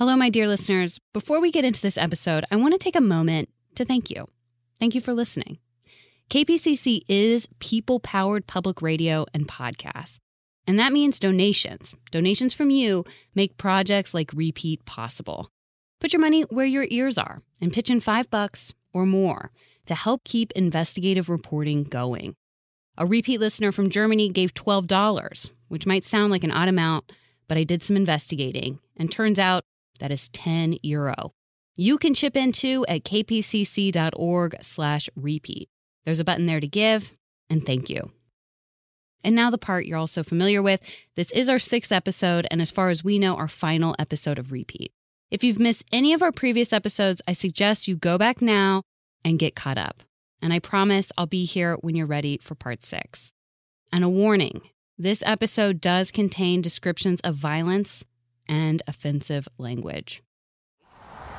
Hello, my dear listeners. Before we get into this episode, I want to take a moment to thank you. Thank you for listening. KPCC is people-powered public radio and podcasts, and that means donations. Donations from you make projects like Repeat possible. Put your money where your ears are and pitch in $5 or more to help keep investigative reporting going. A Repeat listener from Germany gave $12, which might sound like an odd amount, but I did some investigating, and turns out that is €10. You can chip in too at kpcc.org/repeat. There's a button there to give, and thank you. And now the part you're all so familiar with. This is our 6th episode, and as far as we know, our final episode of Repeat. If you've missed any of our previous episodes, I suggest you go back now and get caught up. And I promise I'll be here when you're ready for part 6. And a warning, this episode does contain descriptions of violence and offensive language.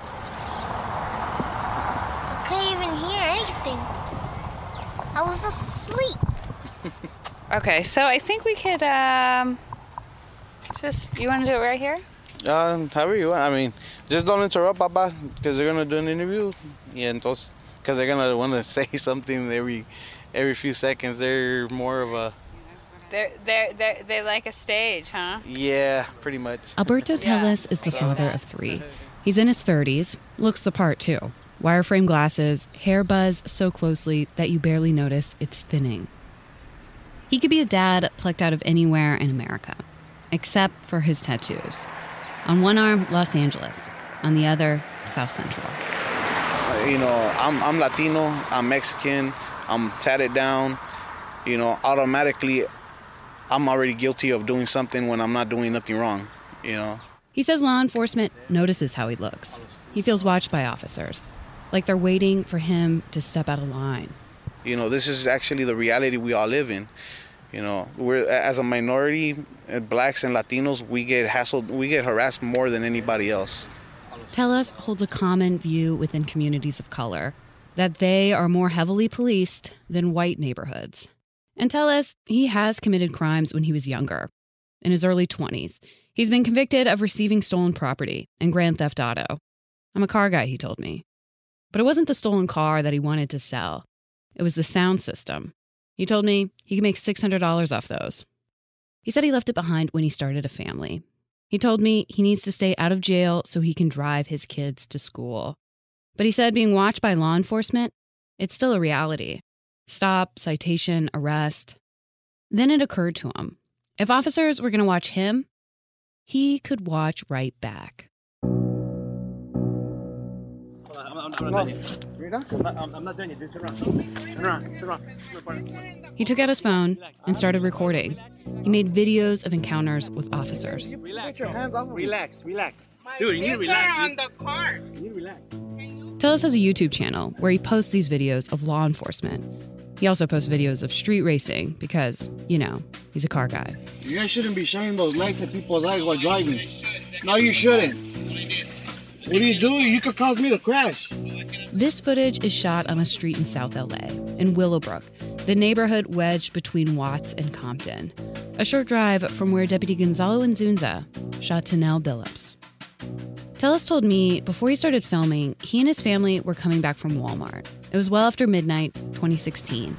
I couldn't even hear anything. I was asleep. Okay, so I think we could, you want to do it right here? However you want. I mean, just don't interrupt, Papa, because they're going to do an interview. Yeah, because they're going to want to say something every few seconds. They're more of a... They like a stage, huh? Yeah, pretty much. Alberto Telles is the father of 3. He's in his 30s, looks the part too. Wireframe glasses, hair buzzed so closely that you barely notice it's thinning. He could be a dad plucked out of anywhere in America, except for his tattoos. On one arm, Los Angeles. On the other, South Central. You know, I'm Latino, I'm Mexican, I'm tatted down. You know, automatically, I'm already guilty of doing something when I'm not doing nothing wrong, you know. He says law enforcement notices how he looks. He feels watched by officers, like they're waiting for him to step out of line. You know, this is actually the reality we all live in. You know, we're as a minority, blacks and Latinos, we get hassled, we get harassed more than anybody else. Telles holds a common view within communities of color, that they are more heavily policed than white neighborhoods. And Telles, he has committed crimes when he was younger. In his early 20s, he's been convicted of receiving stolen property and grand theft auto. I'm a car guy, he told me. But it wasn't the stolen car that he wanted to sell. It was the sound system. He told me he could make $600 off those. He said he left it behind when he started a family. He told me he needs to stay out of jail so he can drive his kids to school. But he said being watched by law enforcement, it's still a reality. Stop, citation, arrest. Then it occurred to him, if officers were going to watch him, he could watch right back. He took out his phone and started recording. He made videos of encounters with officers. Relax, your hands off. Relax. Dude, you need to relax. On the car. You need to relax. Telles has a YouTube channel where he posts these videos of law enforcement. He also posts videos of street racing because, you know, he's a car guy. You guys shouldn't be shining those lights at people's eyes while driving. No, you shouldn't. What are you doing? You could cause me to crash. This footage is shot on a street in South L.A., in Willowbrook, the neighborhood wedged between Watts and Compton, a short drive from where Deputy Gonzalo Inzunza shot Tenelle Billups. Telles told me before he started filming, he and his family were coming back from Walmart. It was well after midnight, 2016.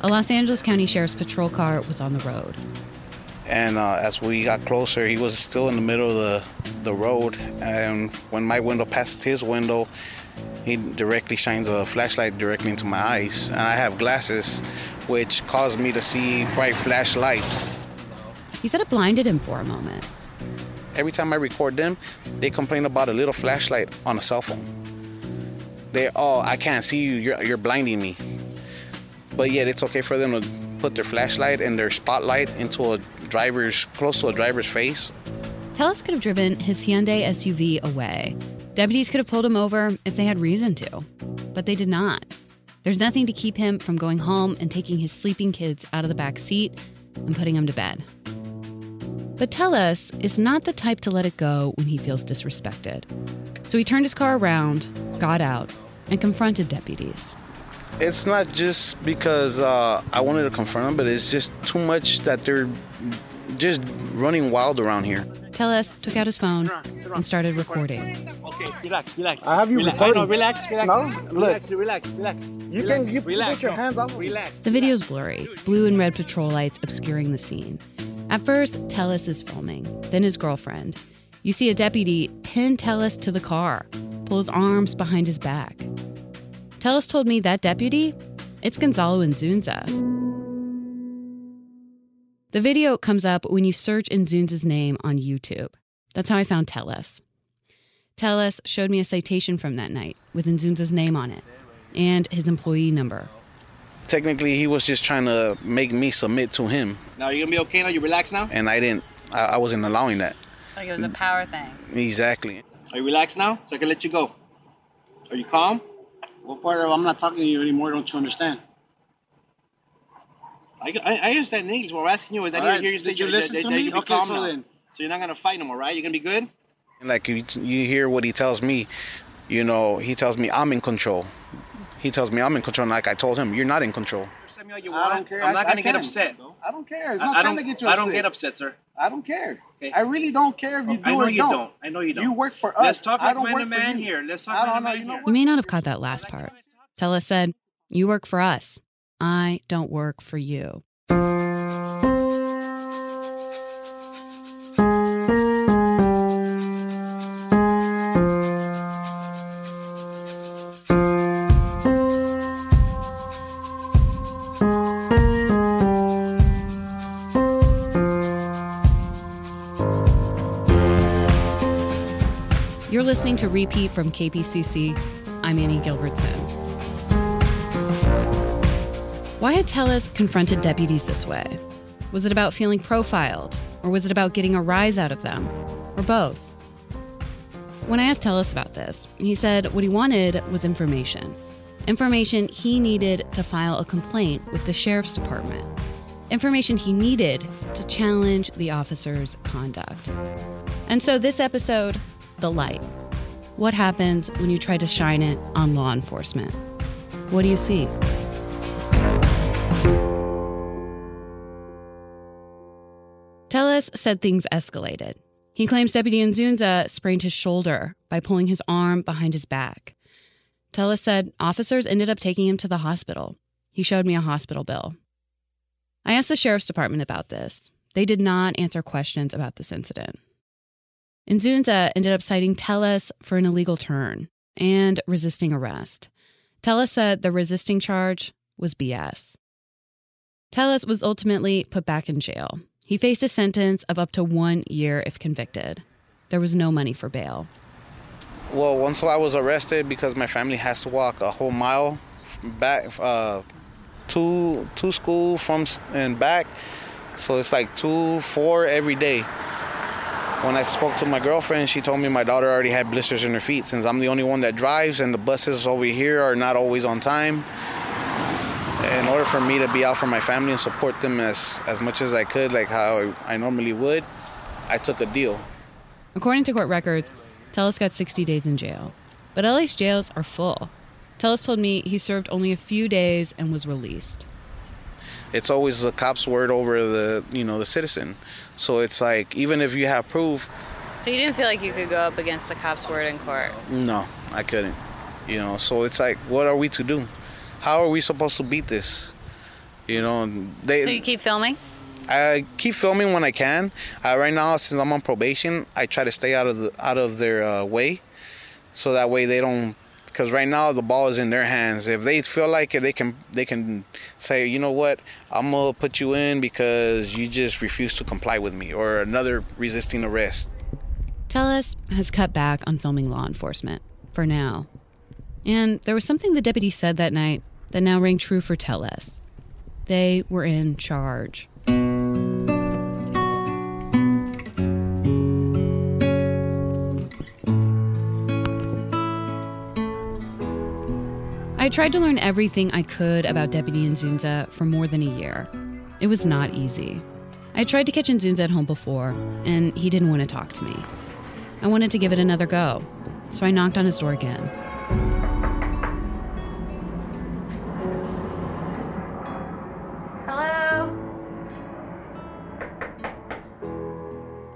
A Los Angeles County Sheriff's patrol car was on the road. And as we got closer, he was still in the middle of the road. And when my window passed his window, he directly shines a flashlight directly into my eyes. And I have glasses, which caused me to see bright flashlights. He said it blinded him for a moment. Every time I record them, they complain about a little flashlight on a cell phone. They're, oh, I can't see you, you're blinding me. But yet it's okay for them to put their flashlight and their spotlight into close to a driver's face. Telles could have driven his Hyundai SUV away. Deputies could have pulled him over if they had reason to, but they did not. There's nothing to keep him from going home and taking his sleeping kids out of the back seat and putting them to bed. But Telles is not the type to let it go when he feels disrespected. So he turned his car around, got out, and confronted deputies. It's not just because I wanted to confront them, but it's just too much that they're just running wild around here. Telles took out his phone and started recording. Okay, relax. I have you recording. No, relax. No? Relax. You can get your hands off. Relax. The video's blurry, blue and red patrol lights obscuring the scene. At first, Telles is filming, then his girlfriend. You see a deputy pin Telles to the car, pull his arms behind his back. Telles told me that deputy, it's Gonzalo Inzunza. The video comes up when you search Inzunza's name on YouTube. That's how I found Telles. Telles showed me a citation from that night with Inzunza's name on it and his employee number. Technically, he was just trying to make me submit to him. Now, are you going to be okay now? You relax now? And I didn't. I wasn't allowing that. Like it was a power thing. Exactly. Are you relaxed now? So I can let you go. Are you calm? What part of I'm not talking to you anymore, don't you understand? I understand English. What we're asking you is, I didn't hear you say you listen to me. Okay, so then. So you're not going to fight him, all right? You're going to be good? Like, you hear what he tells me. You know, he tells me I'm in control. He tells me I'm in control, and like I told him, you're not in control. I don't care. I'm not going to get upset. I don't care. It's not trying to get you upset. I don't get upset, sir. I don't care. Okay. I really don't care if you do or don't. I know you don't. You work for us. Let's talk like man to man here. Let's talk man to man here. You may not have caught that last part. Telles said, you work for us. I don't work for you. You're listening to Repeat from KPCC. I'm Annie Gilbertson. Why had Telles confronted deputies this way? Was it about feeling profiled? Or was it about getting a rise out of them? Or both? When I asked Telles about this, he said what he wanted was information. Information he needed to file a complaint with the sheriff's department. Information he needed to challenge the officer's conduct. And so this episode, The Light. What happens when you try to shine it on law enforcement? What do you see? Telles said things escalated. He claims Deputy Inzunza sprained his shoulder by pulling his arm behind his back. Telles said officers ended up taking him to the hospital. He showed me a hospital bill. I asked the sheriff's department about this. They did not answer questions about this incident. Inzunza ended up citing Telles for an illegal turn and resisting arrest. Telles said the resisting charge was BS. Telles was ultimately put back in jail. He faced a sentence of up to 1 year if convicted. There was no money for bail. Well, once I was arrested because my family has to walk a whole mile back to school from and back. So it's like 2-4 every day. When I spoke to my girlfriend, she told me my daughter already had blisters in her feet since I'm the only one that drives and the buses over here are not always on time. In order for me to be out for my family and support them as much as I could, like how I normally would, I took a deal. According to court records, Telles got 60 days in jail. But LA's jails are full. Telles told me he served only a few days and was released. It's always the cop's word over the citizen. So it's like, even if you have proof. So you didn't feel like you could go up against the cop's word in court? No, I couldn't. So it's like, what are we to do? How are we supposed to beat this? So you keep filming? I keep filming when I can. Right now, since I'm on probation, I try to stay out of their way, so that way they don't. Because right now the ball is in their hands. If they feel like it, they can say, you know what, I'm gonna put you in because you just refuse to comply with me, or another resisting arrest. Telles has cut back on filming law enforcement for now, and there was something the deputy said that night that now rang true for Telles. They were in charge. I tried to learn everything I could about Deputy Inzunza for more than a year. It was not easy. I tried to catch Inzunza at home before, and he didn't want to talk to me. I wanted to give it another go, so I knocked on his door again.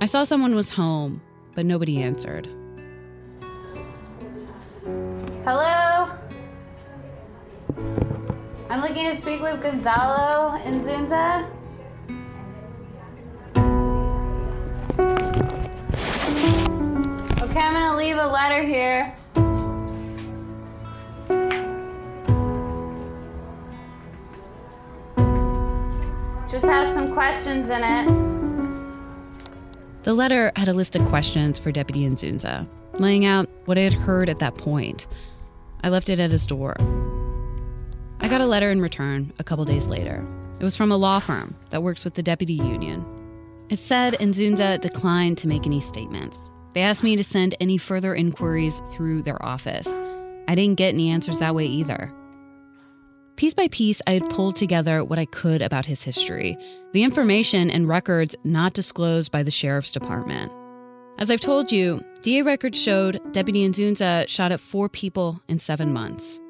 saw someone was home, but nobody answered. Hello? I'm looking to speak with Gonzalo Inzunza. Okay, I'm gonna leave a letter here. Just has some questions in it. The letter had a list of questions for Deputy Inzunza, laying out what I had heard at that point. I left it at his door. I got a letter in return a couple days later. It was from a law firm that works with the deputy union. It said Inzunza declined to make any statements. They asked me to send any further inquiries through their office. I didn't get any answers that way either. Piece by piece, I had pulled together what I could about his history, the information and records not disclosed by the sheriff's department. As I've told you, DA records showed Deputy Inzunza shot at 4 people in 7 months.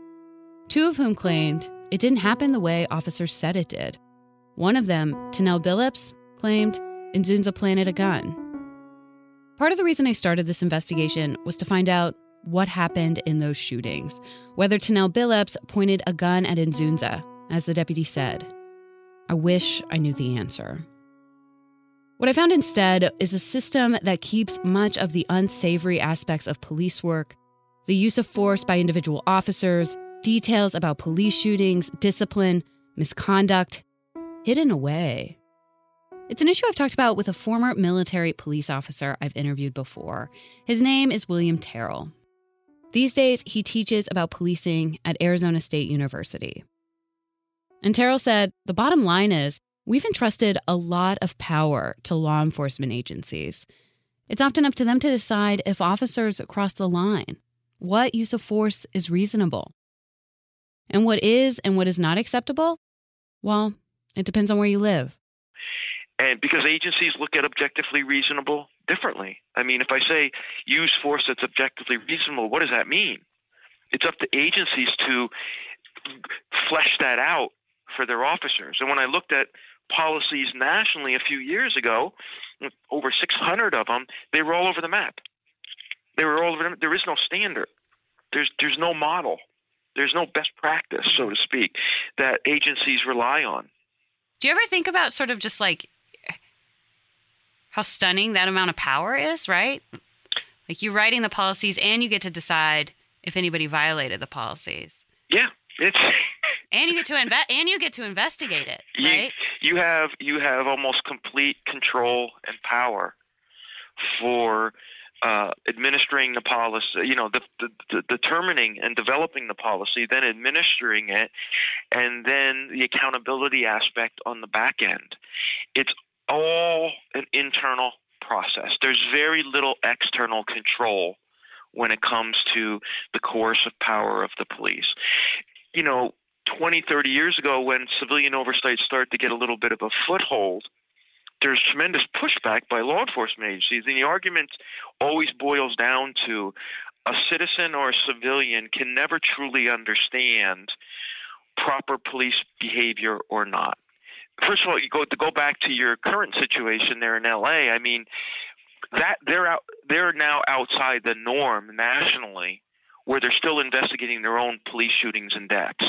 2 of whom claimed it didn't happen the way officers said it did. One of them, Tenelle Billups, claimed Inzunza planted a gun. Part of the reason I started this investigation was to find out what happened in those shootings, whether Tenelle Billups pointed a gun at Inzunza, as the deputy said. I wish I knew the answer. What I found instead is a system that keeps much of the unsavory aspects of police work, the use of force by individual officers, details about police shootings, discipline, misconduct, hidden away. It's an issue I've talked about with a former military police officer I've interviewed before. His name is William Terrell. These days, he teaches about policing at Arizona State University. And Terrell said, the bottom line is, we've entrusted a lot of power to law enforcement agencies. It's often up to them to decide if officers cross the line, what use of force is reasonable. And what is not acceptable? Well, it depends on where you live. And because agencies look at objectively reasonable differently. I mean, if I say use force that's objectively reasonable, what does that mean? It's up to agencies to flesh that out for their officers. And when I looked at policies nationally a few years ago, over 600 of them, they were all over the map. They were all over the map. There is no standard. There's no model. There's no best practice, so to speak, that agencies rely on. Do you ever think about sort of just like how stunning that amount of power is, right? Like you're writing the policies and you get to decide if anybody violated the policies. Yeah. And you get to investigate it, right? You have almost complete control and power for administering the policy, you know, determining and developing the policy, then administering it, and then the accountability aspect on the back end. It's all an internal process. There's very little external control when it comes to the coercive power of the police. You know, 20, 30 years ago when civilian oversight started to get a little bit of a foothold, there's tremendous pushback by law enforcement agencies, and the argument always boils down to a citizen or a civilian can never truly understand proper police behavior or not. First of all, you go back to your current situation there in L.A. I mean, that they're now outside the norm nationally, where they're still investigating their own police shootings and deaths.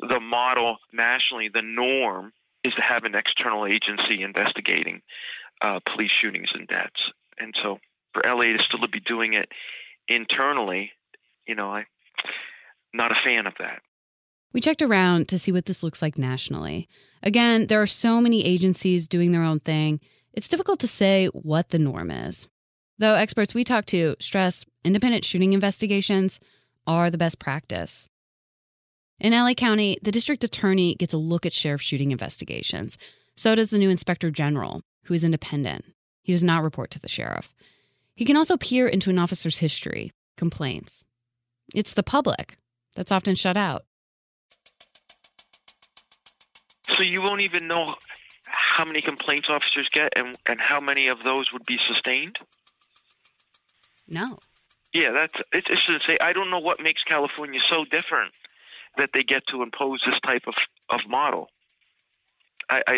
The model nationally, the norm, is to have an external agency investigating police shootings and deaths. And so for L.A. to still be doing it internally, you know, I'm not a fan of that. We checked around to see what this looks like nationally. Again, there are so many agencies doing their own thing. It's difficult to say what the norm is. Though experts we talked to stress independent shooting investigations are the best practice. In LA County, the district attorney gets a look at sheriff's shooting investigations. So does the new inspector general, who is independent. He does not report to the sheriff. He can also peer into an officer's history, complaints. It's the public that's often shut out. So you won't even know how many complaints officers get and how many of those would be sustained? No. Yeah, it's interesting to say. I don't know what makes California so different that they get to impose this type of model. I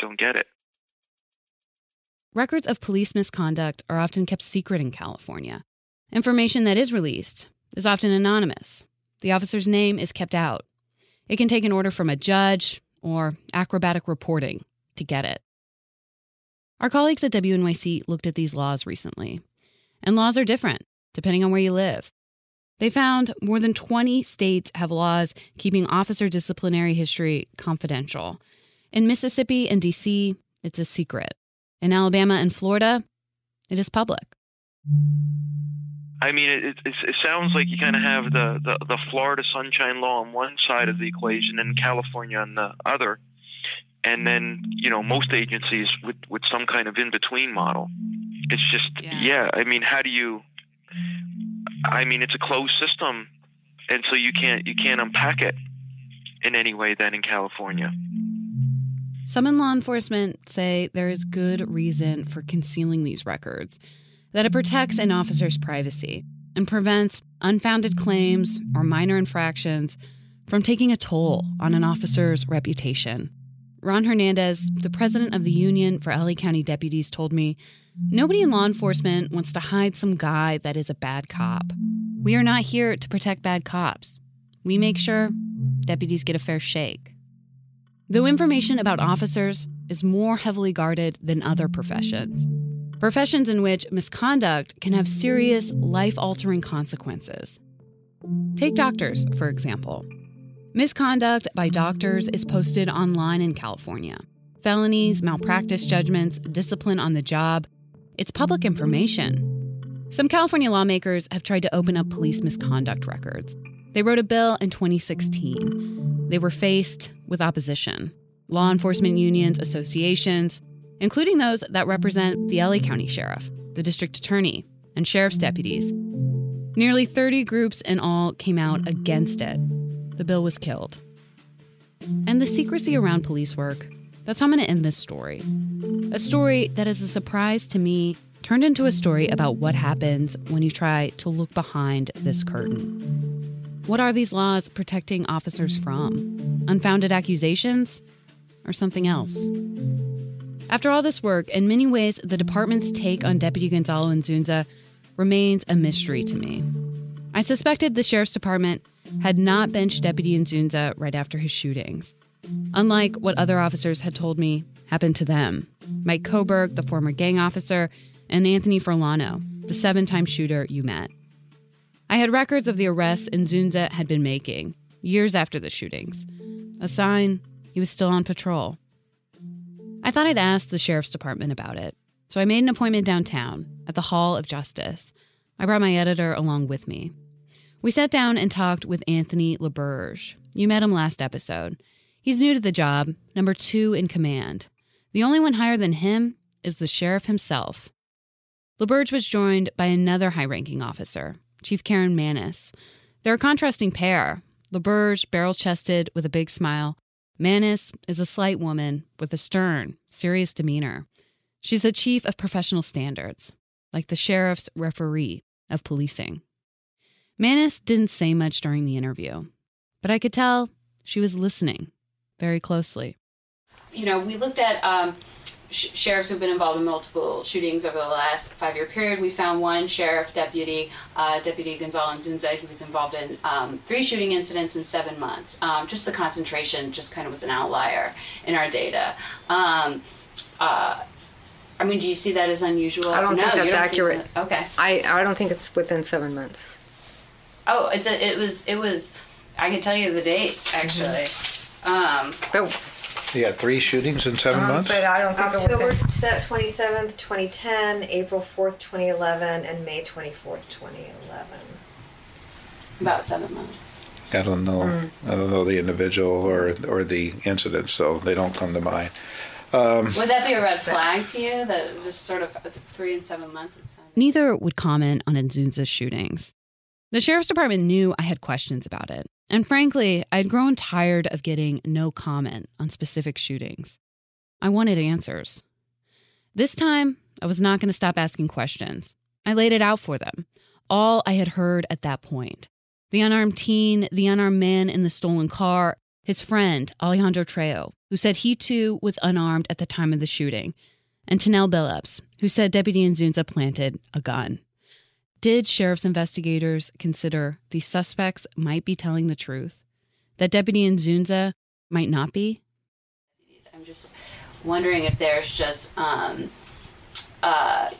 don't get it. Records of police misconduct are often kept secret in California. Information that is released is often anonymous. The officer's name is kept out. It can take an order from a judge or acrobatic reporting to get it. Our colleagues at WNYC looked at these laws recently, and laws are different depending on where you live. They found more than 20 states have laws keeping officer disciplinary history confidential. In Mississippi and D.C., it's a secret. In Alabama and Florida, it is public. I mean, it sounds like you kind of have the Florida Sunshine Law on one side of the equation and California on the other. And then, you know, most agencies with some kind of in-between model. It's just, I mean, how do you... I mean, it's a closed system, and so you can't unpack it in any way then in California. Some in law enforcement say there is good reason for concealing these records, that it protects an officer's privacy and prevents unfounded claims or minor infractions from taking a toll on an officer's reputation. Ron Hernandez, the president of the Union for LA County Deputies, told me, nobody in law enforcement wants to hide some guy that is a bad cop. We are not here to protect bad cops. We make sure deputies get a fair shake. Though information about officers is more heavily guarded than other professions, professions in which misconduct can have serious life-altering consequences. Take doctors, for example. Misconduct by doctors is posted online in California. Felonies, malpractice judgments, discipline on the job. It's public information. Some California lawmakers have tried to open up police misconduct records. They wrote a bill in 2016. They were faced with opposition. Law enforcement unions, associations, including those that represent the LA County Sheriff, the District Attorney, and Sheriff's deputies. Nearly 30 groups in all came out against it. The bill was killed. And the secrecy around police work, that's how I'm going to end this story. A story that, as a surprise to me, turned into a story about what happens when you try to look behind this curtain. What are these laws protecting officers from? Unfounded accusations? Or something else? After all this work, in many ways, the department's take on Deputy Gonzalo Inzunza remains a mystery to me. I suspected the sheriff's department had not benched Deputy Inzunza right after his shootings. Unlike what other officers had told me happened to them. Mike Coburg, the former gang officer, and Anthony Furlano, the 7-time shooter you met. I had records of the arrests Inzunza had been making, years after the shootings. A sign he was still on patrol. I thought I'd ask the sheriff's department about it, so I made an appointment downtown at the Hall of Justice. I brought my editor along with me. We sat down and talked with Anthony LaBerge. You met him last episode. He's new to the job, number 2 in command. The only one higher than him is the sheriff himself. LaBerge was joined by another high-ranking officer, Chief Karen Manis. They're a contrasting pair. LaBerge, barrel-chested with a big smile. Manis is a slight woman with a stern, serious demeanor. She's the chief of professional standards, like the sheriff's referee of policing. Manis didn't say much during the interview, but I could tell she was listening very closely. You know, we looked at sheriffs who've been involved in multiple shootings over the last 5-year period. We found one sheriff deputy, Deputy Gonzalo Inzunza. He was involved in 3 shooting incidents in 7 months. Just the concentration just kind of was an outlier in our data. I mean, do you see that as unusual? I don't think that's accurate. Okay. I don't think it's within 7 months. Oh, it was. I can tell you the dates, actually. You had 3 shootings in 7 months? But I don't think October 27th, 2010, April 4th, 2011, and May 24th, 2011. About 7 months. I don't know. I don't know the individual or the incident, so they don't come to mind. Would that be a red flag to you, that just sort of 3 and 7 months? Neither would comment on Inzunza's shootings. The sheriff's department knew I had questions about it. And frankly, I'd grown tired of getting no comment on specific shootings. I wanted answers. This time, I was not going to stop asking questions. I laid it out for them, all I had heard at that point. The unarmed teen, the unarmed man in the stolen car, his friend, Alejandro Trejo, who said he too was unarmed at the time of the shooting. and Tenelle Billups, who said Deputy Inzunza planted a gun. Did sheriff's investigators consider the suspects might be telling the truth, that Deputy Inzunza might not be? I'm just wondering if there's just, if they're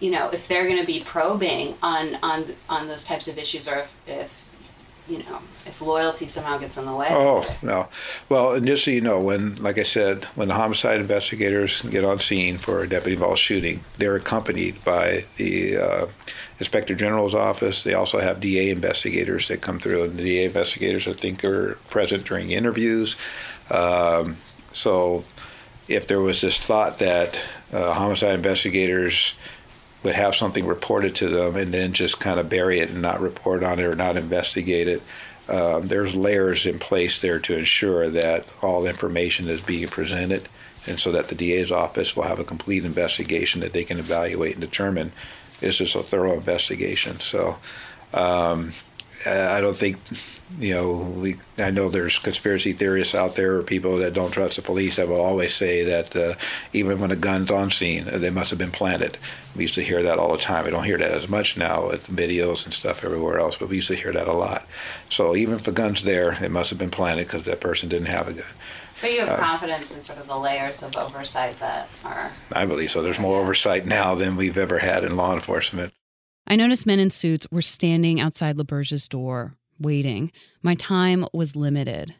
going to be probing on those types of issues, or if loyalty somehow gets in the way. Oh, no. Well, and just so you know, like I said, when the homicide investigators get on scene for a deputy-involved shooting, they're accompanied by the Inspector General's office. They also have DA investigators that come through, and the DA investigators, I think, are present during interviews. So if there was this thought that homicide investigators would have something reported to them and then just kind of bury it and not report on it or not investigate it. There's layers in place there to ensure that all information is being presented, and so that the DA's office will have a complete investigation that they can evaluate and determine is this a thorough investigation. So I don't think, I know there's conspiracy theorists out there or people that don't trust the police that will always say that even when a gun's on scene, they must have been planted. We used to hear that all the time. We don't hear that as much now with videos and stuff everywhere else, but we used to hear that a lot. So even if a gun's there, it must have been planted because that person didn't have a gun. So you have confidence in sort of the layers of oversight that are... I believe so. There's more oversight now than we've ever had in law enforcement. I noticed men in suits were standing outside LaBerge's door, waiting. My time was limited.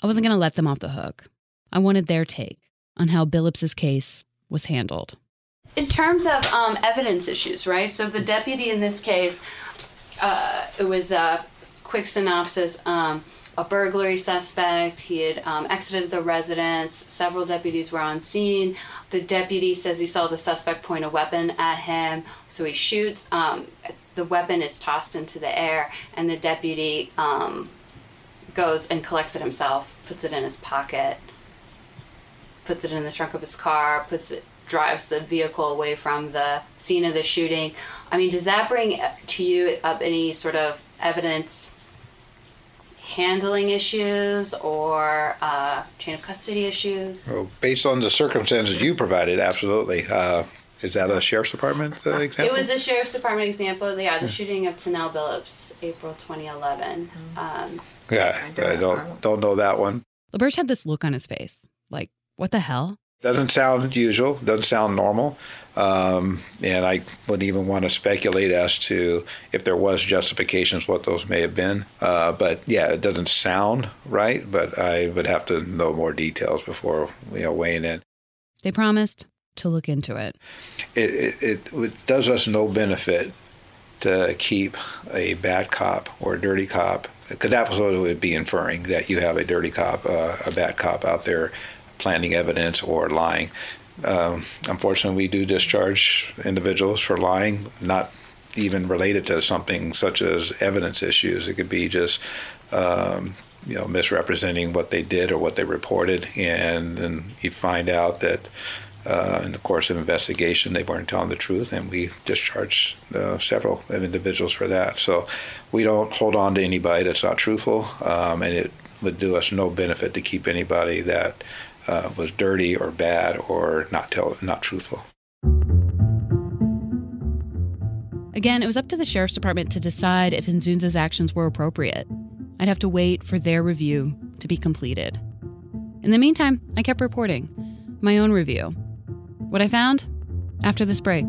I wasn't going to let them off the hook. I wanted their take on how Billups' case was handled. In terms of evidence issues, right? So the deputy in this case, it was a quick synopsis, a burglary suspect. He had exited the residence. Several deputies were on scene. The deputy says he saw the suspect point a weapon at him, so he shoots. The weapon is tossed into the air, and the deputy goes and collects it himself, puts it in his pocket, puts it in the trunk of his car, drives the vehicle away from the scene of the shooting. I mean, does that bring to you up any sort of evidence handling issues or chain of custody issues? Well, based on the circumstances you provided, absolutely. Is that a sheriff's department example? It was a sheriff's department example. Yeah, the shooting of Tenelle Billups, April 2011. Mm-hmm. I don't know that one. LaBerge had this look on his face, like, what the hell? Doesn't sound usual. Doesn't sound normal. And I wouldn't even want to speculate as to if there was justifications, what those may have been. But yeah, it doesn't sound right. But I would have to know more details before weighing in. They promised to look into it. It does us no benefit to keep a bad cop or a dirty cop. Because that would be inferring that you have a dirty cop, a bad cop out there, planting evidence or lying. Unfortunately, we do discharge individuals for lying, not even related to something such as evidence issues. It could be just, misrepresenting what they did or what they reported. And you find out that in the course of investigation, they weren't telling the truth, and we discharged several individuals for that. So we don't hold on to anybody that's not truthful, and it would do us no benefit to keep anybody that was dirty or bad or not truthful. Again, it was up to the sheriff's department to decide if Inzunza's actions were appropriate. I'd have to wait for their review to be completed. In the meantime, I kept reporting my own review. What I found after this break.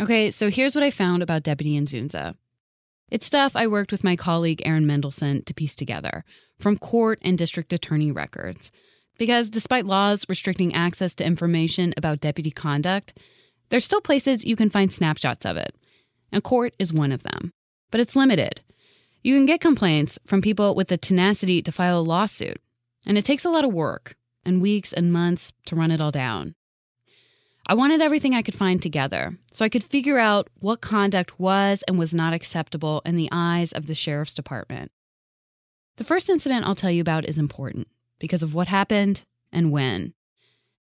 Okay, so here's what I found about Deputy Inzunza. It's stuff I worked with my colleague Aaron Mendelson to piece together from court and district attorney records. Because despite laws restricting access to information about deputy conduct, there's still places you can find snapshots of it. and court is one of them. But it's limited. You can get complaints from people with the tenacity to file a lawsuit, and it takes a lot of work and weeks and months to run it all down. I wanted everything I could find together so I could figure out what conduct was and was not acceptable in the eyes of the sheriff's department. The first incident I'll tell you about is important because of what happened and when.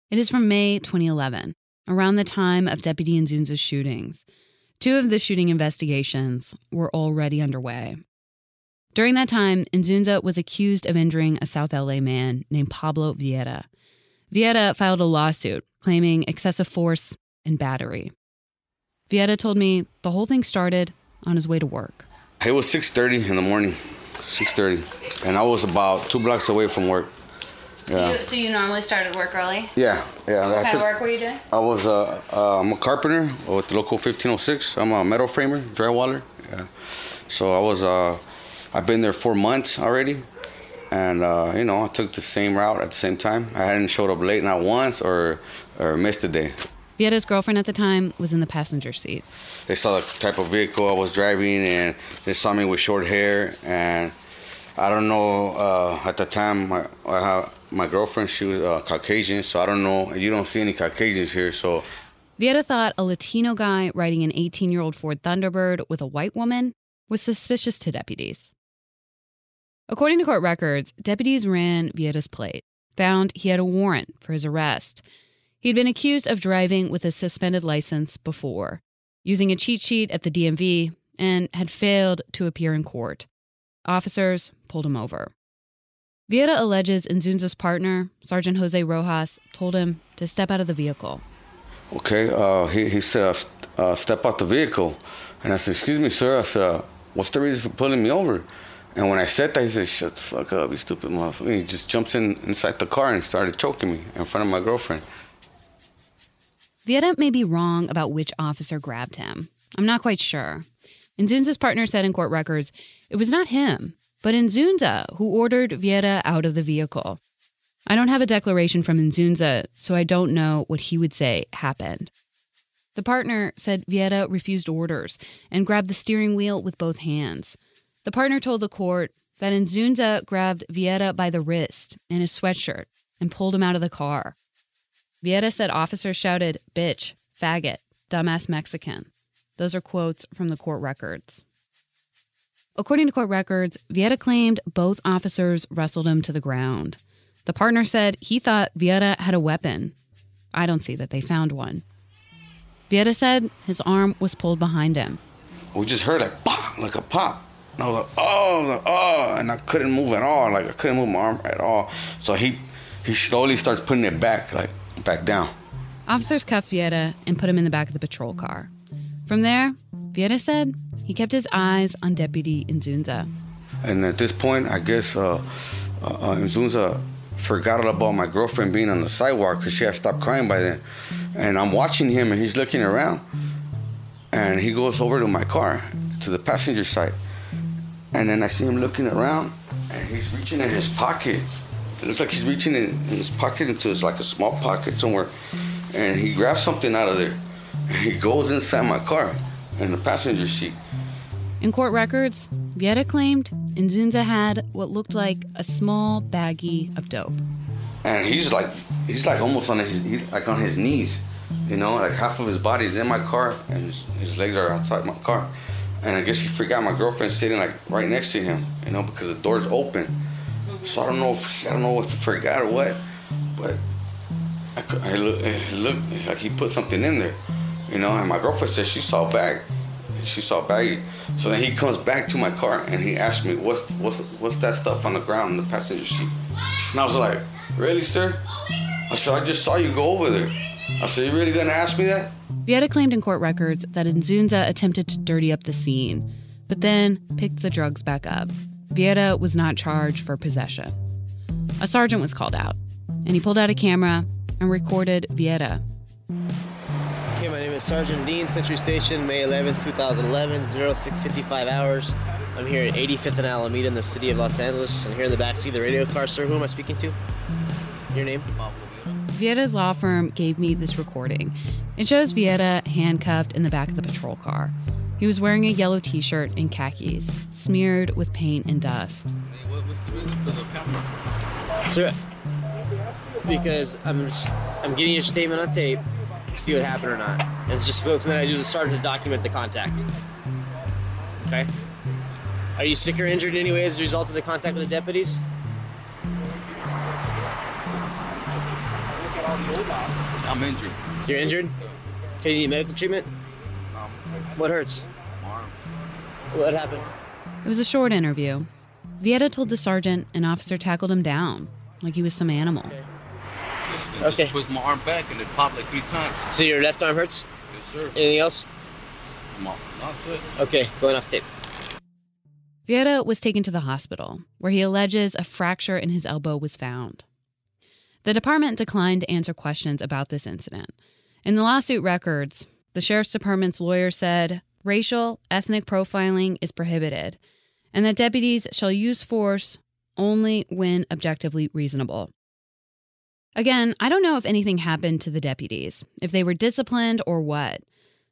It is from May 2011, around the time of Deputy Inzunza's shootings. Two of the shooting investigations were already underway. During that time, Inzunza was accused of injuring a South L.A. man named Pablo Vieira. Vieira filed a lawsuit claiming excessive force and battery. Vieira told me the whole thing started on his way to work. It was 6:30 in the morning, 6:30, and I was about 2 blocks away from work. Yeah. So you normally started work early? Yeah. What kind of work were you doing? I was I'm a carpenter with the local 1506. I'm a metal framer, drywaller. Yeah. So I was I've been there 4 months already, and I took the same route at the same time. I hadn't showed up late, not once, or missed a day. Vieta's girlfriend at the time was in the passenger seat. They saw the type of vehicle I was driving, and they saw me with short hair, and I don't know, at the time, my girlfriend, she was Caucasian, so I don't know, you don't see any Caucasians here, so. Vieira thought a Latino guy riding an 18-year-old Ford Thunderbird with a white woman was suspicious to deputies. According to court records, deputies ran Vieta's plate, found he had a warrant for his arrest. He'd been accused of driving with a suspended license before, using a cheat sheet at the DMV, and had failed to appear in court. Officers pulled him over. Vieira alleges Inzunza's partner, Sergeant Jose Rojas, told him to step out of the vehicle. Okay, he said, step out the vehicle. And I said, excuse me, sir. I said, what's the reason for pulling me over? And when I said that, he said, shut the fuck up, you stupid motherfucker. And he just jumps inside the car and started choking me in front of my girlfriend. Vieira may be wrong about which officer grabbed him. I'm not quite sure. Inzunza's partner said in court records it was not him, but Inzunza who ordered Vieira out of the vehicle. I don't have a declaration from Inzunza, so I don't know what he would say happened. The partner said Vieira refused orders and grabbed the steering wheel with both hands. The partner told the court that Inzunza grabbed Vieira by the wrist in his sweatshirt and pulled him out of the car. Vieira said officers shouted, bitch, faggot, dumbass Mexican. Those are quotes from the court records. According to court records, Vieira claimed both officers wrestled him to the ground. The partner said he thought Vieira had a weapon. I don't see that they found one. Vieira said his arm was pulled behind him. We just heard like a pop. And I was like, oh, and I couldn't move at all. Like, I couldn't move my arm at all. So he slowly starts putting it back down. Officers cuffed Vieira and put him in the back of the patrol car. From there, Vieira said he kept his eyes on Deputy Inzunza. And at this point, I guess Inzunza forgot all about my girlfriend being on the sidewalk because she had stopped crying by then. And I'm watching him, and he's looking around. And he goes over to my car, to the passenger side. And then I see him looking around, and he's reaching in his pocket. It looks like he's reaching in his pocket into his, like a small pocket somewhere. And he grabs something out of there. He goes inside my car, in the passenger seat. In court records, Vieira claimed Inzunza had what looked like a small baggie of dope. And he's like almost on his knees, like half of his body is in my car and his legs are outside my car. And I guess he forgot my girlfriend sitting like right next to him, because the door's open. So I don't know if he forgot or what, but it looked like he put something in there. And my girlfriend said she saw a bag. She saw a baggie. So then he comes back to my car and he asked me, what's that stuff on the ground in the passenger seat? And I was like, really, sir? I said, I just saw you go over there. I said, you really gonna ask me that? Vieira claimed in court records that Inzunza attempted to dirty up the scene, but then picked the drugs back up. Vieira was not charged for possession. A sergeant was called out, and he pulled out a camera and recorded Vieira. Okay, my name is Sergeant Dean, Century Station, May 11, 2011, 06:55 hours. I'm here at 85th and Alameda in the city of Los Angeles. And here in the backseat of the radio car, sir, who am I speaking to? Your name? Pablo Vieira. Vieira's law firm gave me this recording. It shows Vieira handcuffed in the back of the patrol car. He was wearing a yellow T-shirt and khakis, smeared with paint and dust. What was the reason for the camera? Sir, because I'm getting your statement on tape to see what happened or not. And it's just something that I do to start to document the contact. Okay? Are you sick or injured in any way as a result of the contact with the deputies? I'm injured. You're injured? Okay, you need medical treatment? No. What hurts? My arm. What happened? It was a short interview. Vieta told the sergeant an officer tackled him down like he was some animal. Okay. Just twist my arm back and it popped like 3 times. So your left arm hurts? Yes, sir. Anything else? No, that's it. Okay, going off tape. Vieta was taken to the hospital, where he alleges a fracture in his elbow was found. The department declined to answer questions about this incident. In the lawsuit records, the sheriff's department's lawyer said, racial, ethnic profiling is prohibited, and that deputies shall use force only when objectively reasonable. Again, I don't know if anything happened to the deputies, if they were disciplined or what.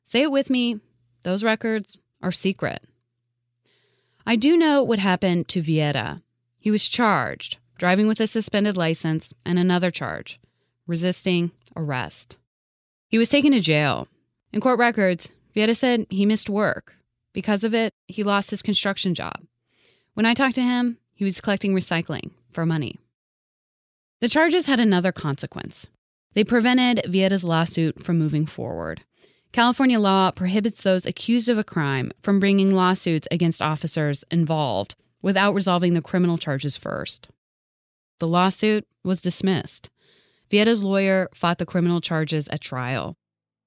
Say it with me, those records are secret. I do know what happened to Vieta. He was charged, driving with a suspended license, and another charge, resisting arrest. He was taken to jail. In court records, Vieta said he missed work. Because of it, he lost his construction job. When I talked to him, he was collecting recycling for money. The charges had another consequence. They prevented Vieta's lawsuit from moving forward. California law prohibits those accused of a crime from bringing lawsuits against officers involved without resolving the criminal charges first. The lawsuit was dismissed. Vieta's lawyer fought the criminal charges at trial.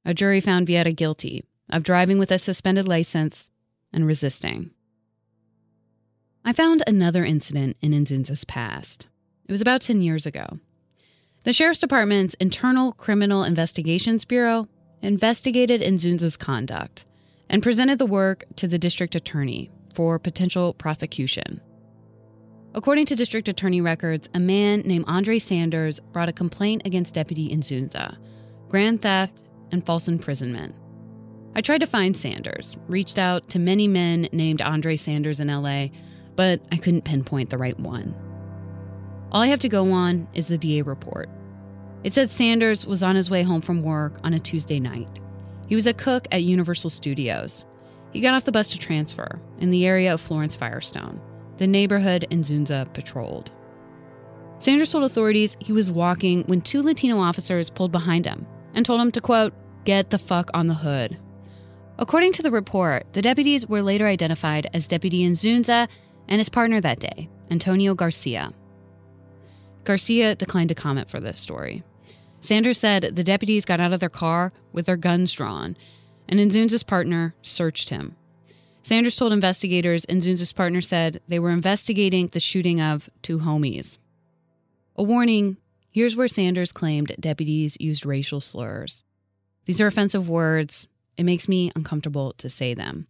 A jury found Vieta guilty of driving with a suspended license and resisting. I found another incident in Inzunza's past. It was about 10 years ago. The Sheriff's Department's Internal Criminal Investigations Bureau investigated Inzunza's conduct and presented the work to the district attorney for potential prosecution. According to district attorney records, a man named Andre Sanders brought a complaint against Deputy Inzunza, grand theft and false imprisonment. I tried to find Sanders, reached out to many men named Andre Sanders in LA, but I couldn't pinpoint the right one. All I have to go on is the DA report. It said Sanders was on his way home from work on a Tuesday night. He was a cook at Universal Studios. He got off the bus to transfer in the area of Florence Firestone, the neighborhood Inzunza patrolled. Sanders told authorities he was walking when 2 Latino officers pulled behind him and told him to, quote, get the fuck on the hood. According to the report, the deputies were later identified as Deputy Inzunza and his partner that day, Antonio Garcia. Garcia declined to comment for this story. Sanders said the deputies got out of their car with their guns drawn, and Inzunza's partner searched him. Sanders told investigators Inzunza's partner said they were investigating the shooting of 2 homies. A warning, here's where Sanders claimed deputies used racial slurs. These are offensive words. It makes me uncomfortable to say them.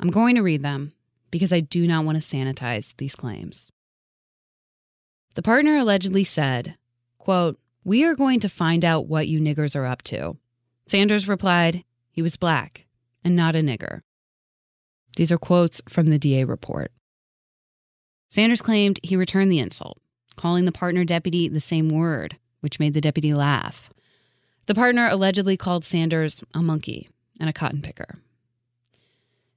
I'm going to read them because I do not want to sanitize these claims. The partner allegedly said, quote, we are going to find out what you niggers are up to. Sanders replied he was black and not a nigger. These are quotes from the DA report. Sanders claimed he returned the insult, calling the partner deputy the same word, which made the deputy laugh. The partner allegedly called Sanders a monkey and a cotton picker.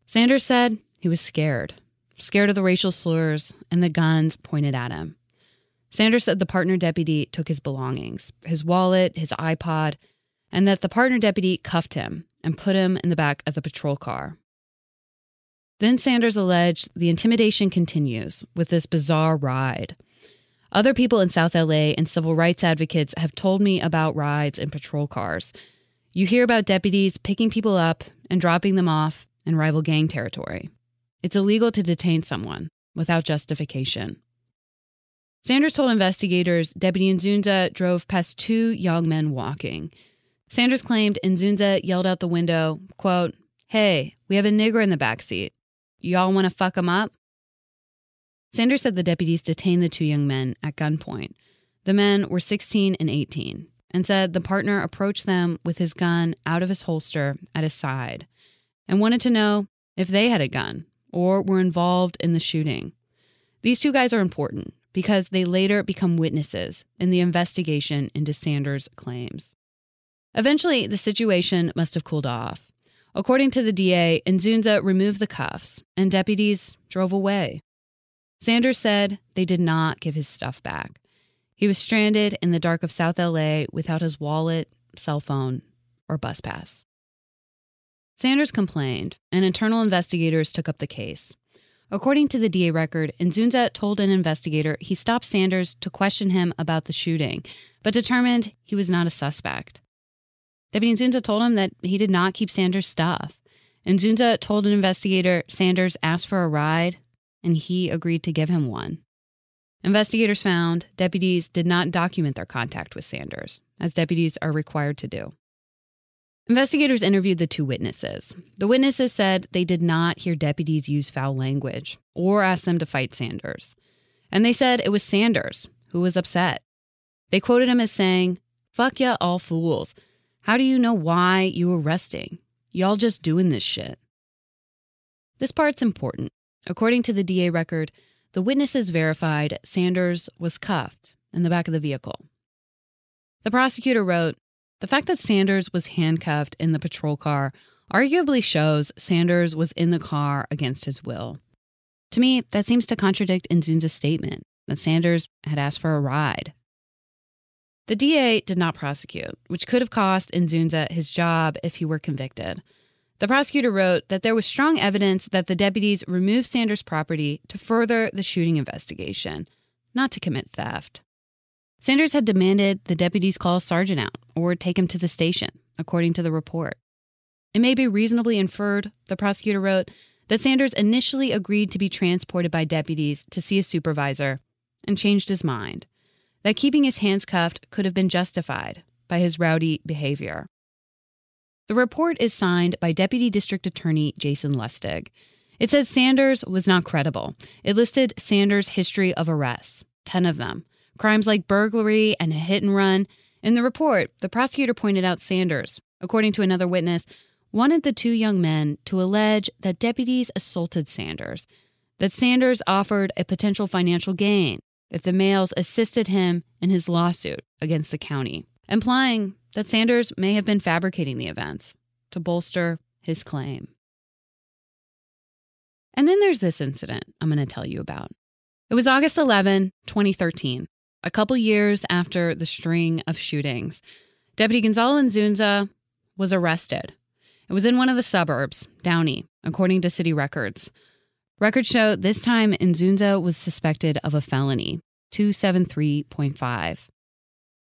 Sanders said he was scared of the racial slurs and the guns pointed at him. Sanders said the partner deputy took his belongings, his wallet, his iPod, and that the partner deputy cuffed him and put him in the back of the patrol car. Then Sanders alleged the intimidation continues with this bizarre ride. Other people in South L.A. and civil rights advocates have told me about rides in patrol cars. You hear about deputies picking people up and dropping them off in rival gang territory. It's illegal to detain someone without justification. Sanders told investigators Deputy Inzunza drove past 2 young men walking. Sanders claimed Inzunza yelled out the window, quote, hey, we have a nigger in the backseat. Y'all want to fuck him up? Sanders said the deputies detained the 2 young men at gunpoint. The men were 16 and 18, and said the partner approached them with his gun out of his holster at his side and wanted to know if they had a gun or were involved in the shooting. These two guys are important because they later become witnesses in the investigation into Sanders' claims. Eventually, the situation must have cooled off. According to the DA, Inzunza removed the cuffs and deputies drove away. Sanders said they did not give his stuff back. He was stranded in the dark of South L.A. without his wallet, cell phone, or bus pass. Sanders complained, and internal investigators took up the case. According to the DA record, Inzunza told an investigator he stopped Sanders to question him about the shooting, but determined he was not a suspect. Deputy Inzunza told him that he did not keep Sanders' stuff. Inzunza told an investigator Sanders asked for a ride, and he agreed to give him one. Investigators found deputies did not document their contact with Sanders, as deputies are required to do. Investigators interviewed the two witnesses. The witnesses said they did not hear deputies use foul language or ask them to fight Sanders. And they said it was Sanders who was upset. They quoted him as saying, "Fuck ya, all fools. How do you know why you were resting? Y'all just doing this shit." This part's important. According to the DA record, the witnesses verified Sanders was cuffed in the back of the vehicle. The prosecutor wrote, "The fact that Sanders was handcuffed in the patrol car arguably shows Sanders was in the car against his will." To me, that seems to contradict Inzunza's statement that Sanders had asked for a ride. The DA did not prosecute, which could have cost Inzunza his job if he were convicted. The prosecutor wrote that there was strong evidence that the deputies removed Sanders' property to further the shooting investigation, not to commit theft. Sanders had demanded the deputies call a sergeant out or take him to the station, according to the report. It may be reasonably inferred, the prosecutor wrote, that Sanders initially agreed to be transported by deputies to see a supervisor and changed his mind, that keeping his hands cuffed could have been justified by his rowdy behavior. The report is signed by Deputy District Attorney Jason Lustig. It says Sanders was not credible. It listed Sanders' history of arrests, 10 of them. Crimes like burglary and a hit and run. In the report, the prosecutor pointed out Sanders, according to another witness, wanted the two young men to allege that deputies assaulted Sanders, that Sanders offered a potential financial gain if the males assisted him in his lawsuit against the county, implying that Sanders may have been fabricating the events to bolster his claim. And then there's this incident I'm going to tell you about. It was August 11, 2013. A couple years after the string of shootings, Deputy Gonzalo Inzunza was arrested. It was in one of the suburbs, Downey, according to city records. Records show this time Inzunza was suspected of a felony, 273.5.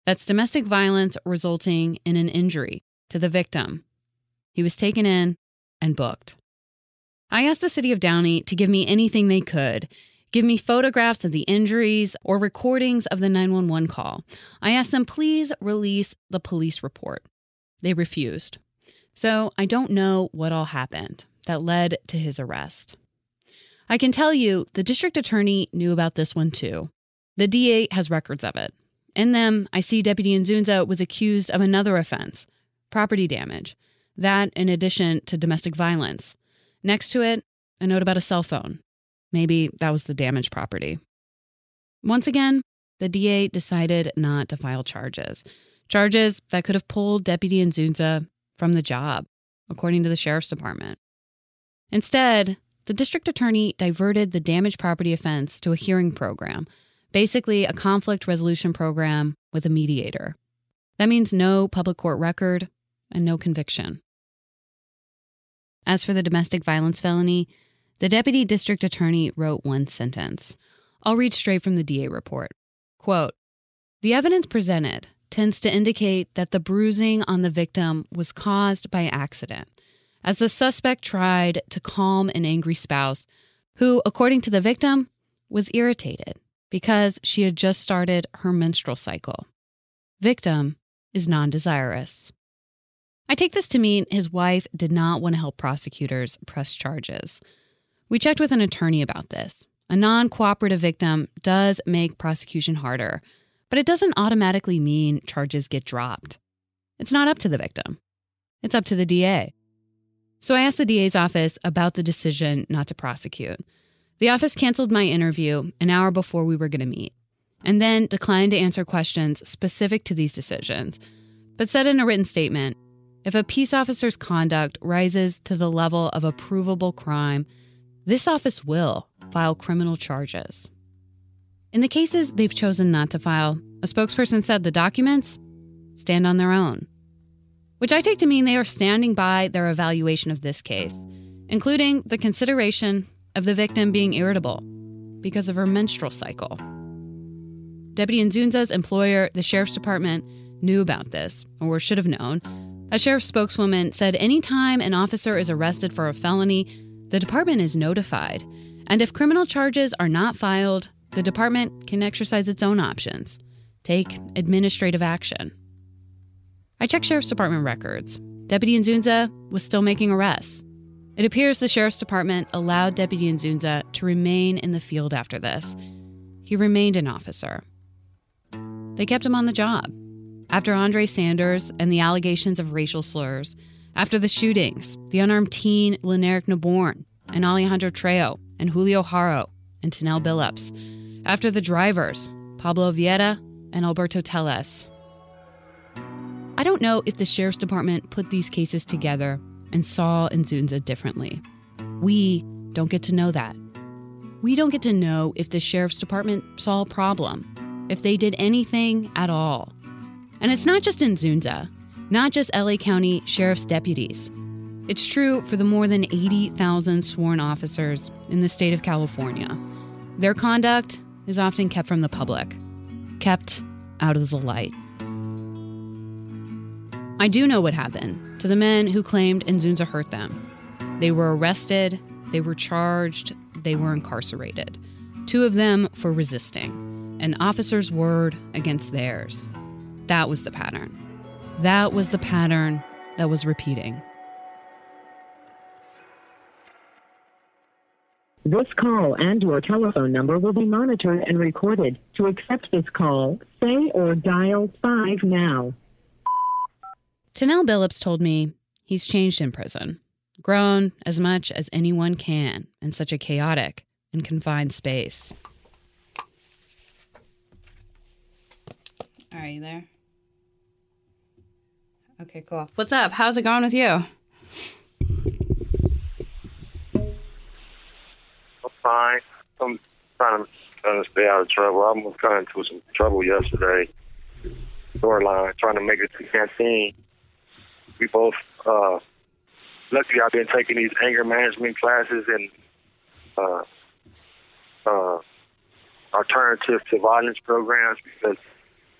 That's domestic violence resulting in an injury to the victim. He was taken in and booked. I asked the city of Downey to give me anything they could. Give me photographs of the injuries or recordings of the 911 call. I asked them, please release the police report. They refused. So I don't know what all happened that led to his arrest. I can tell you the district attorney knew about this one too. The DA has records of it. In them, I see Deputy Inzunza was accused of another offense, property damage. That in addition to domestic violence. Next to it, a note about a cell phone. Maybe that was the damaged property. Once again, the DA decided not to file charges. Charges that could have pulled Deputy Inzunza from the job, according to the sheriff's department. Instead, the district attorney diverted the damaged property offense to a hearing program, basically a conflict resolution program with a mediator. That means no public court record and no conviction. As for the domestic violence felony, the deputy district attorney wrote one sentence. I'll read straight from the DA report. Quote, "The evidence presented tends to indicate that the bruising on the victim was caused by accident, as the suspect tried to calm an angry spouse who, according to the victim, was irritated because she had just started her menstrual cycle. Victim is non-desirous." I take this to mean his wife did not want to help prosecutors press charges. We checked with an attorney about this. A non-cooperative victim does make prosecution harder, but it doesn't automatically mean charges get dropped. It's not up to the victim. It's up to the DA. So I asked the DA's office about the decision not to prosecute. The office canceled my interview an hour before we were going to meet, and then declined to answer questions specific to these decisions, but said in a written statement, if a peace officer's conduct rises to the level of a provable crime, this office will file criminal charges. In the cases they've chosen not to file, a spokesperson said the documents stand on their own, which I take to mean they are standing by their evaluation of this case, including the consideration of the victim being irritable because of her menstrual cycle. Deputy Inzunza's employer, the sheriff's department, knew about this, or should have known. A sheriff's spokeswoman said anytime an officer is arrested for a felony, the department is notified. And if criminal charges are not filed, the department can exercise its own options, take administrative action. I checked sheriff's department records. Deputy Inzunza was still making arrests. It appears the sheriff's department allowed Deputy Inzunza to remain in the field after this. He remained an officer. They kept him on the job. After Andre Sanders and the allegations of racial slurs, after the shootings, the unarmed teen Leneric Naborn and Alejandro Trejo and Julio Haro and Tenelle Billups, after the drivers, Pablo Vieira and Alberto Telles. I don't know if the sheriff's department put these cases together and saw Inzunza differently. We don't get to know that. We don't get to know if the sheriff's department saw a problem, if they did anything at all. And it's not just Inzunza, not just LA County Sheriff's deputies. It's true for the more than 80,000 sworn officers in the state of California. Their conduct is often kept from the public, kept out of the light. I do know what happened to the men who claimed Inzunza hurt them. They were arrested, they were charged, they were incarcerated. Two of them for resisting, an officer's word against theirs. That was the pattern. That was the pattern that was repeating. This call and your telephone number will be monitored and recorded. To accept this call, say or dial 5 now. Tenelle Billups told me he's changed in prison, grown as much as anyone can in such a chaotic and confined space. Are you there? Okay, cool. What's up? How's it going with you? I'm fine. I'm trying to stay out of trouble. I got into some trouble yesterday. Shoreline, trying to make it to Canteen. We both, luckily I've been taking these anger management classes and alternative to violence programs because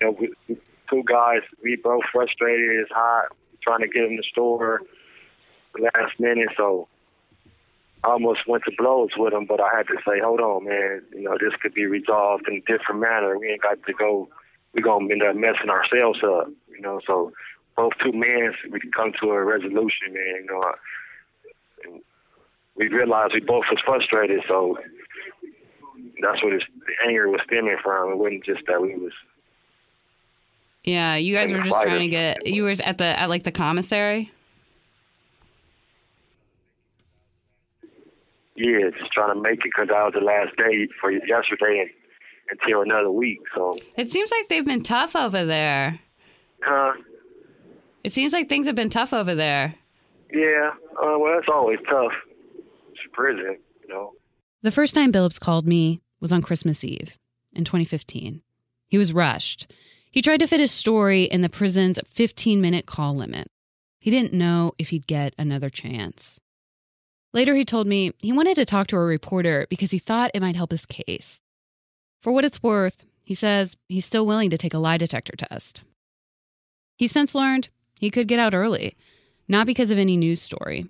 you know, we, two guys, we both frustrated. It's hot. We're trying to get in the store last minute, so I almost went to blows with him. But I had to say, "Hold on, man. You know, this could be resolved in a different manner. We ain't got to go. We're gonna end up messing ourselves up, you know." So both two men, we can come to a resolution, man. You know, and we realized we both was frustrated, so that's where the anger was stemming from. It wasn't just that we was. Yeah, you guys were just trying to get. You were at the like the commissary. Yeah, just trying to make it because that was the last day for yesterday and until another week. So it seems like they've been tough over there. Huh? It seems like things have been tough over there. Yeah, well, it's always tough. It's prison, you know. The first time Billups called me was on Christmas Eve in 2015. He was rushed. He tried to fit his story in the prison's 15-minute call limit. He didn't know if he'd get another chance. Later, he told me he wanted to talk to a reporter because he thought it might help his case. For what it's worth, he says he's still willing to take a lie detector test. He's since learned he could get out early, not because of any news story.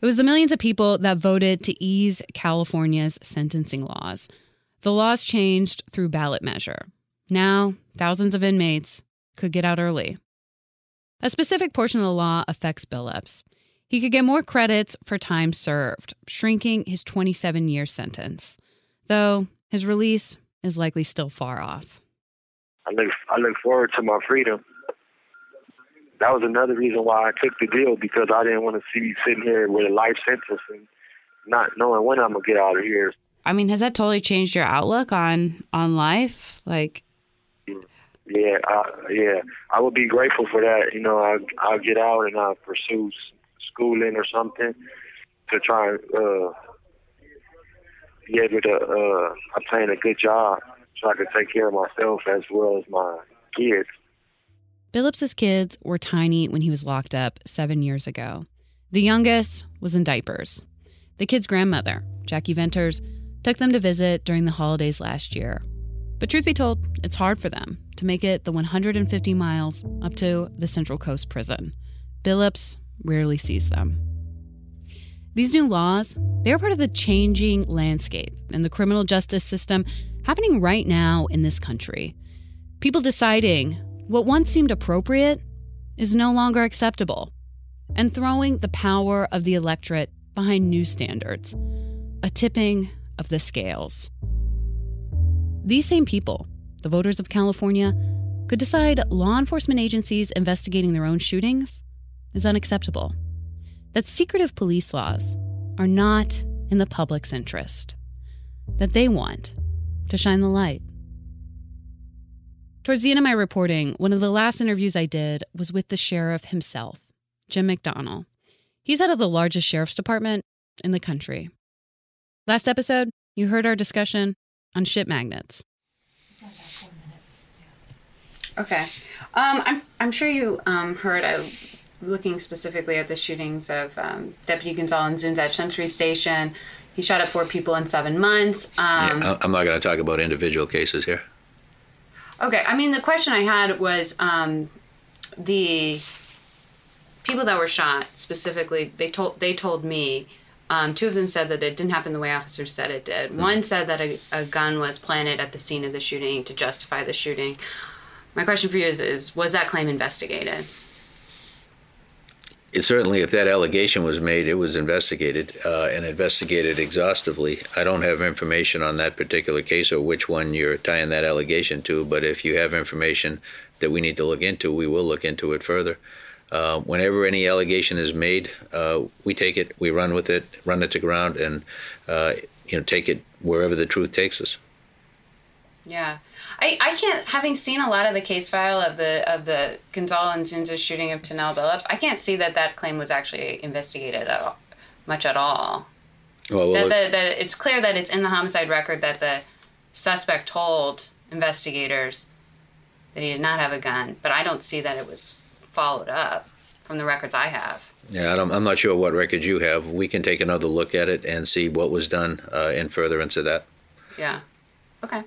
It was the millions of people that voted to ease California's sentencing laws. The laws changed through ballot measure. Now, thousands of inmates could get out early. A specific portion of the law affects Billups. He could get more credits for time served, shrinking his 27-year sentence, though his release is likely still far off. I look forward to my freedom. that was another reason why I took the deal, because I didn't want to see sitting here with a life sentence and not knowing when I'm going to get out of here. I mean, has that totally changed your outlook on life? Like, yeah, I would be grateful for that. You know, I'll get out and I'll pursue schooling or something to try and be able to obtain a good job so I could take care of myself as well as my kids. Billups's kids were tiny when he was locked up 7 years ago. The youngest was in diapers. The kid's grandmother, Jackie Venters, took them to visit during the holidays last year. But truth be told, it's hard for them to make it the 150 miles up to the Central Coast prison. Billups rarely sees them. These new laws, they're part of the changing landscape in the criminal justice system happening right now in this country. People deciding what once seemed appropriate is no longer acceptable, and throwing the power of the electorate behind new standards, a tipping of the scales. These same people, the voters of California, could decide law enforcement agencies investigating their own shootings is unacceptable, that secretive police laws are not in the public's interest, that they want to shine the light. Towards the end of my reporting, one of the last interviews I did was with the sheriff himself, Jim McDonnell. He's head of the largest sheriff's department in the country. Last episode, you heard our discussion on ship magnets. Okay. I'm sure you heard, looking specifically at the shootings of Deputy Gonzalo Inzunza at Century Station. He shot up 4 people in 7 months. I'm not going to talk about individual cases here. Okay, I mean, the question I had was the people that were shot specifically, they told me, 2 of them said that it didn't happen the way officers said it did. Mm. One said that a gun was planted at the scene of the shooting to justify the shooting. My question for you is was that claim investigated? It certainly, if that allegation was made, it was investigated and investigated exhaustively. I don't have information on that particular case or which one you're tying that allegation to, but if you have information that we need to look into, we will look into it further. Whenever any allegation is made, we take it, we run with it, run it to ground, and take it wherever the truth takes us. Yeah. I can't, having seen a lot of the case file of the Gonzalo Inzunza shooting of Tenelle Billups, I can't see that claim was actually investigated at all. Well, it's clear that it's in the homicide record that the suspect told investigators that he did not have a gun, but I don't see that it was followed up from the records I have. Yeah, I'm not sure what records you have. We can take another look at it and see what was done in furtherance of that. Yeah. Okay.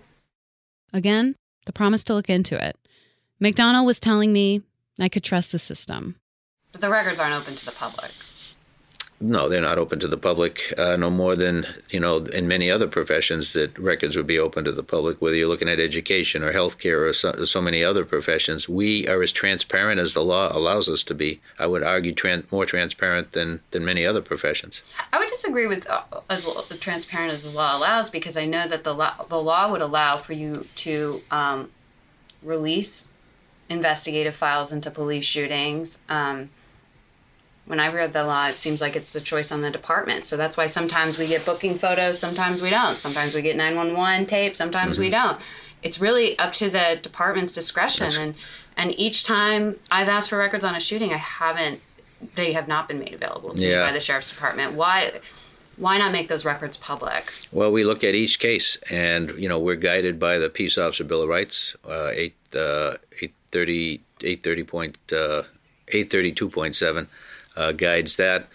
Again, the promise to look into it. McDonnell was telling me I could trust the system. But the records aren't open to the public. No, they're not open to the public, no more than, in many other professions that records would be open to the public, whether you're looking at education or healthcare or so many other professions. We are as transparent as the law allows us to be. I would argue more transparent than many other professions. I would disagree with as transparent as the law allows, because I know that the law would allow for you to release investigative files into police shootings. When I read the law, it seems like it's the choice on the department. So that's why sometimes we get booking photos, sometimes we don't. Sometimes we get 911 tape, sometimes we don't. It's really up to the department's discretion. That's... And each time I've asked for records on a shooting, they have not been made available to me by the sheriff's department. Why not make those records public? Well, we look at each case, and we're guided by the Peace Officer Bill of Rights, 832.7. Guides that,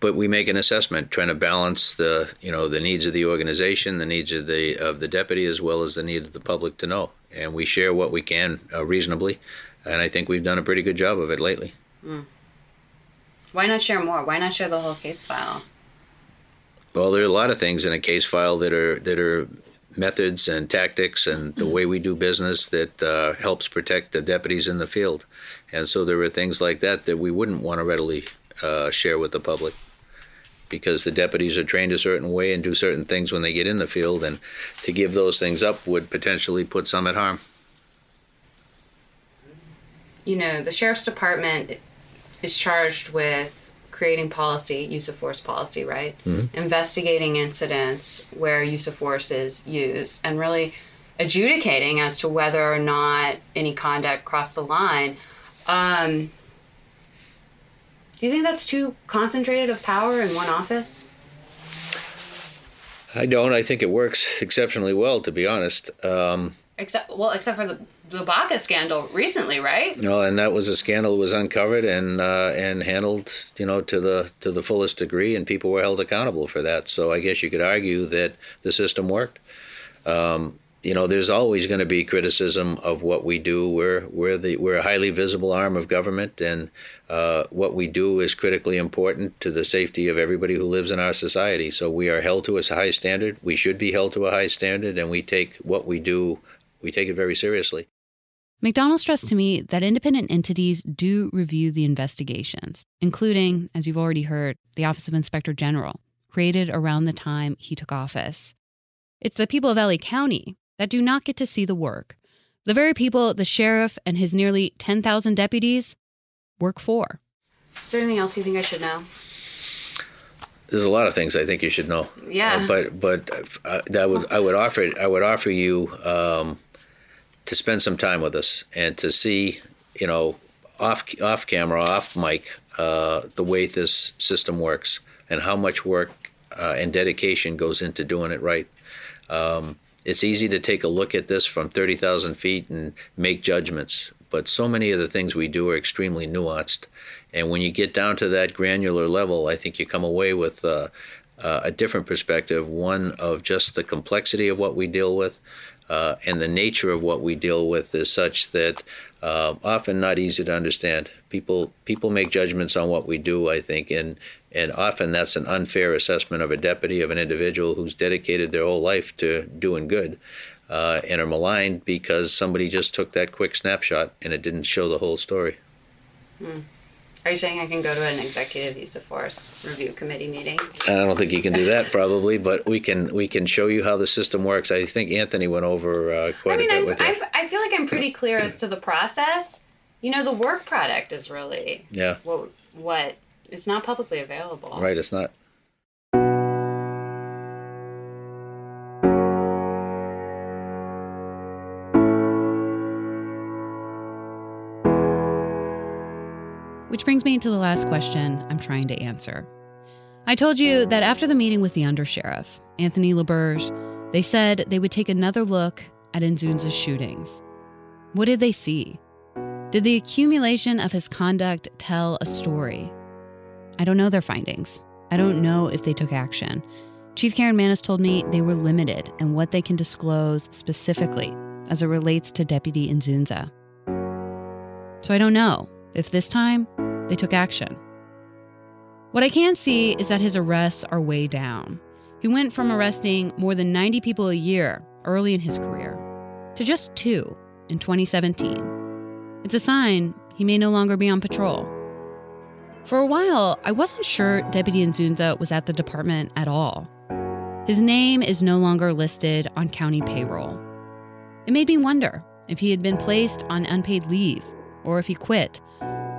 but we make an assessment trying to balance the needs of the organization, the needs of the deputy, as well as the need of the public to know. And we share what we can reasonably, and I think we've done a pretty good job of it lately. Mm. Why not share more? Why not share the whole case file? Well, there are a lot of things in a case file that are methods and tactics and the way we do business that helps protect the deputies in the field. And so there are things like that we wouldn't want to readily share with the public, because the deputies are trained a certain way and do certain things when they get in the field, and to give those things up would potentially put some at harm. you know, the sheriff's department is charged with creating policy, use of force policy, right? Mm-hmm. Investigating incidents where use of force is used and really adjudicating as to whether or not any conduct crossed the line. Do you think that's too concentrated of power in one office? I don't. I think it works exceptionally well, to be honest. Except for the Baca scandal recently, right? No, and that was a scandal that was uncovered and handled, you know, to the fullest degree, and people were held accountable for that. So I guess you could argue that the system worked. You know, there's always going to be criticism of what we do. We're a highly visible arm of government, and what we do is critically important to the safety of everybody who lives in our society. So we are held to a high standard. We should be held to a high standard, and we take what we do, we take it very seriously. McDonnell stressed to me that independent entities do review the investigations, including, as you've already heard, the Office of Inspector General, created around the time he took office. It's the people of L.A. County that do not get to see the work, the very people the sheriff and his nearly 10,000 deputies work for. Is there anything else you think I should know? There's a lot of things I think you should know. Yeah. I would offer you to spend some time with us and to see, you know, off camera, off mic, the way this system works and how much work and dedication goes into doing it right. It's easy to take a look at this from 30,000 feet and make judgments, but so many of the things we do are extremely nuanced. And when you get down to that granular level, I think you come away with a different perspective, one of just the complexity of what we deal with, and the nature of what we deal with is such that often not easy to understand. People make judgments on what we do, I think, and often that's an unfair assessment of a deputy, of an individual who's dedicated their whole life to doing good, and are maligned because somebody just took that quick snapshot and it didn't show the whole story. Are you saying I can go to an executive use of force review committee meeting? I don't think you can do that, probably, but we can show you how the system works. I think Anthony went over quite a bit with you. I feel like I'm pretty clear as to the process. You know, the work product is really what it's not publicly available. Right, it's not. Which brings me to the last question I'm trying to answer. I told you that after the meeting with the undersheriff, Anthony LaBerge, they said they would take another look at Inzunza's shootings. What did they see? Did the accumulation of his conduct tell a story? I don't know their findings. I don't know if they took action. Chief Karen Manis told me they were limited in what they can disclose specifically as it relates to Deputy Inzunza. So I don't know if this time they took action. What I can see is that his arrests are way down. He went from arresting more than 90 people a year early in his career to just 2 in 2017. It's a sign he may no longer be on patrol. For a while, I wasn't sure Deputy Inzunza was at the department at all. His name is no longer listed on county payroll. It made me wonder if he had been placed on unpaid leave, or if he quit,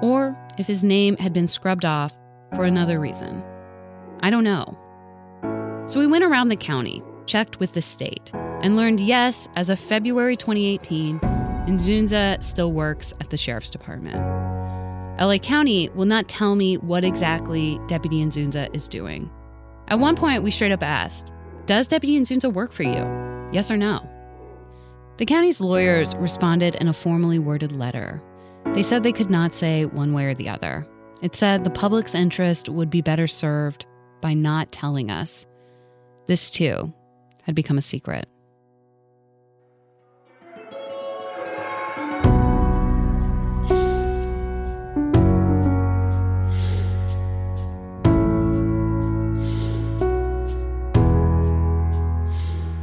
or if his name had been scrubbed off for another reason. I don't know. So we went around the county, checked with the state, and learned, yes, as of February 2018, Inzunza still works at the Sheriff's Department. LA County will not tell me what exactly Deputy Inzunza is doing. At one point, we straight up asked, does Deputy Inzunza work for you? Yes or no? The county's lawyers responded in a formally worded letter. They said they could not say one way or the other. It said the public's interest would be better served by not telling us. This, too, had become a secret.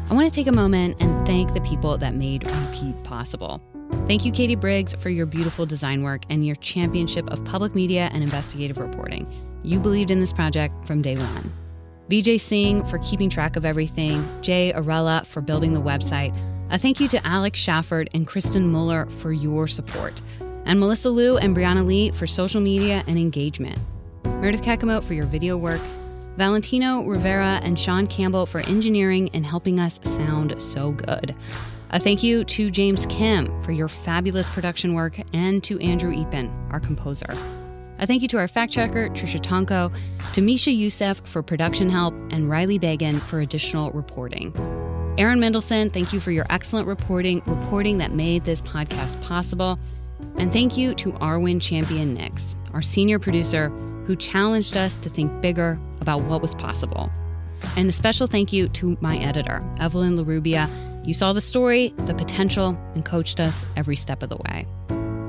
I want to take a moment and thank the people that made Repeat possible. Thank you, Katie Briggs, for your beautiful design work and your championship of public media and investigative reporting. You believed in this project from day one. Vijay Singh for keeping track of everything. Jay Arella for building the website. A thank you to Alex Shafford and Kristen Muller for your support. and Melissa Liu and Brianna Lee for social media and engagement, Meredith Kakamo for your video work, Valentino Rivera and Sean Campbell for engineering and helping us sound so good. A thank you to James Kim for your fabulous production work and to Andrew Epen, our composer. A thank you to our fact checker, Trisha Tonko, to Misha Youssef for production help, and Riley Bagan for additional reporting. Aaron Mendelson, thank you for your excellent reporting that made this podcast possible. And thank you to Arwin Champion Nix, our senior producer, who challenged us to think bigger about what was possible. And a special thank you to my editor, Evelyn LaRubia. You saw the story, the potential, and coached us every step of the way.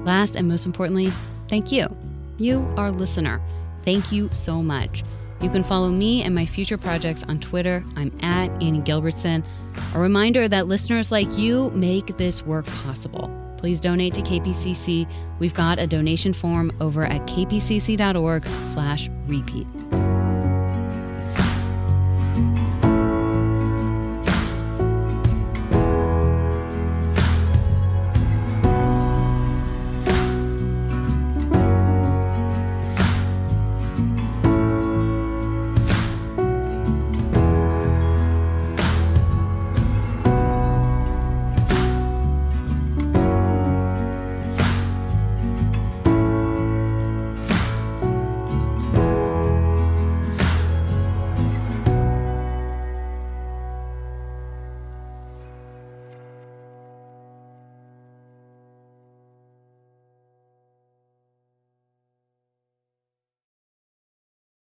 Last and most importantly, thank you. You, our listener. Thank you so much. You can follow me and my future projects on Twitter. I'm at Annie Gilbertson. A reminder that listeners like you make this work possible. Please donate to KPCC. We've got a donation form over at kpcc.org/repeat.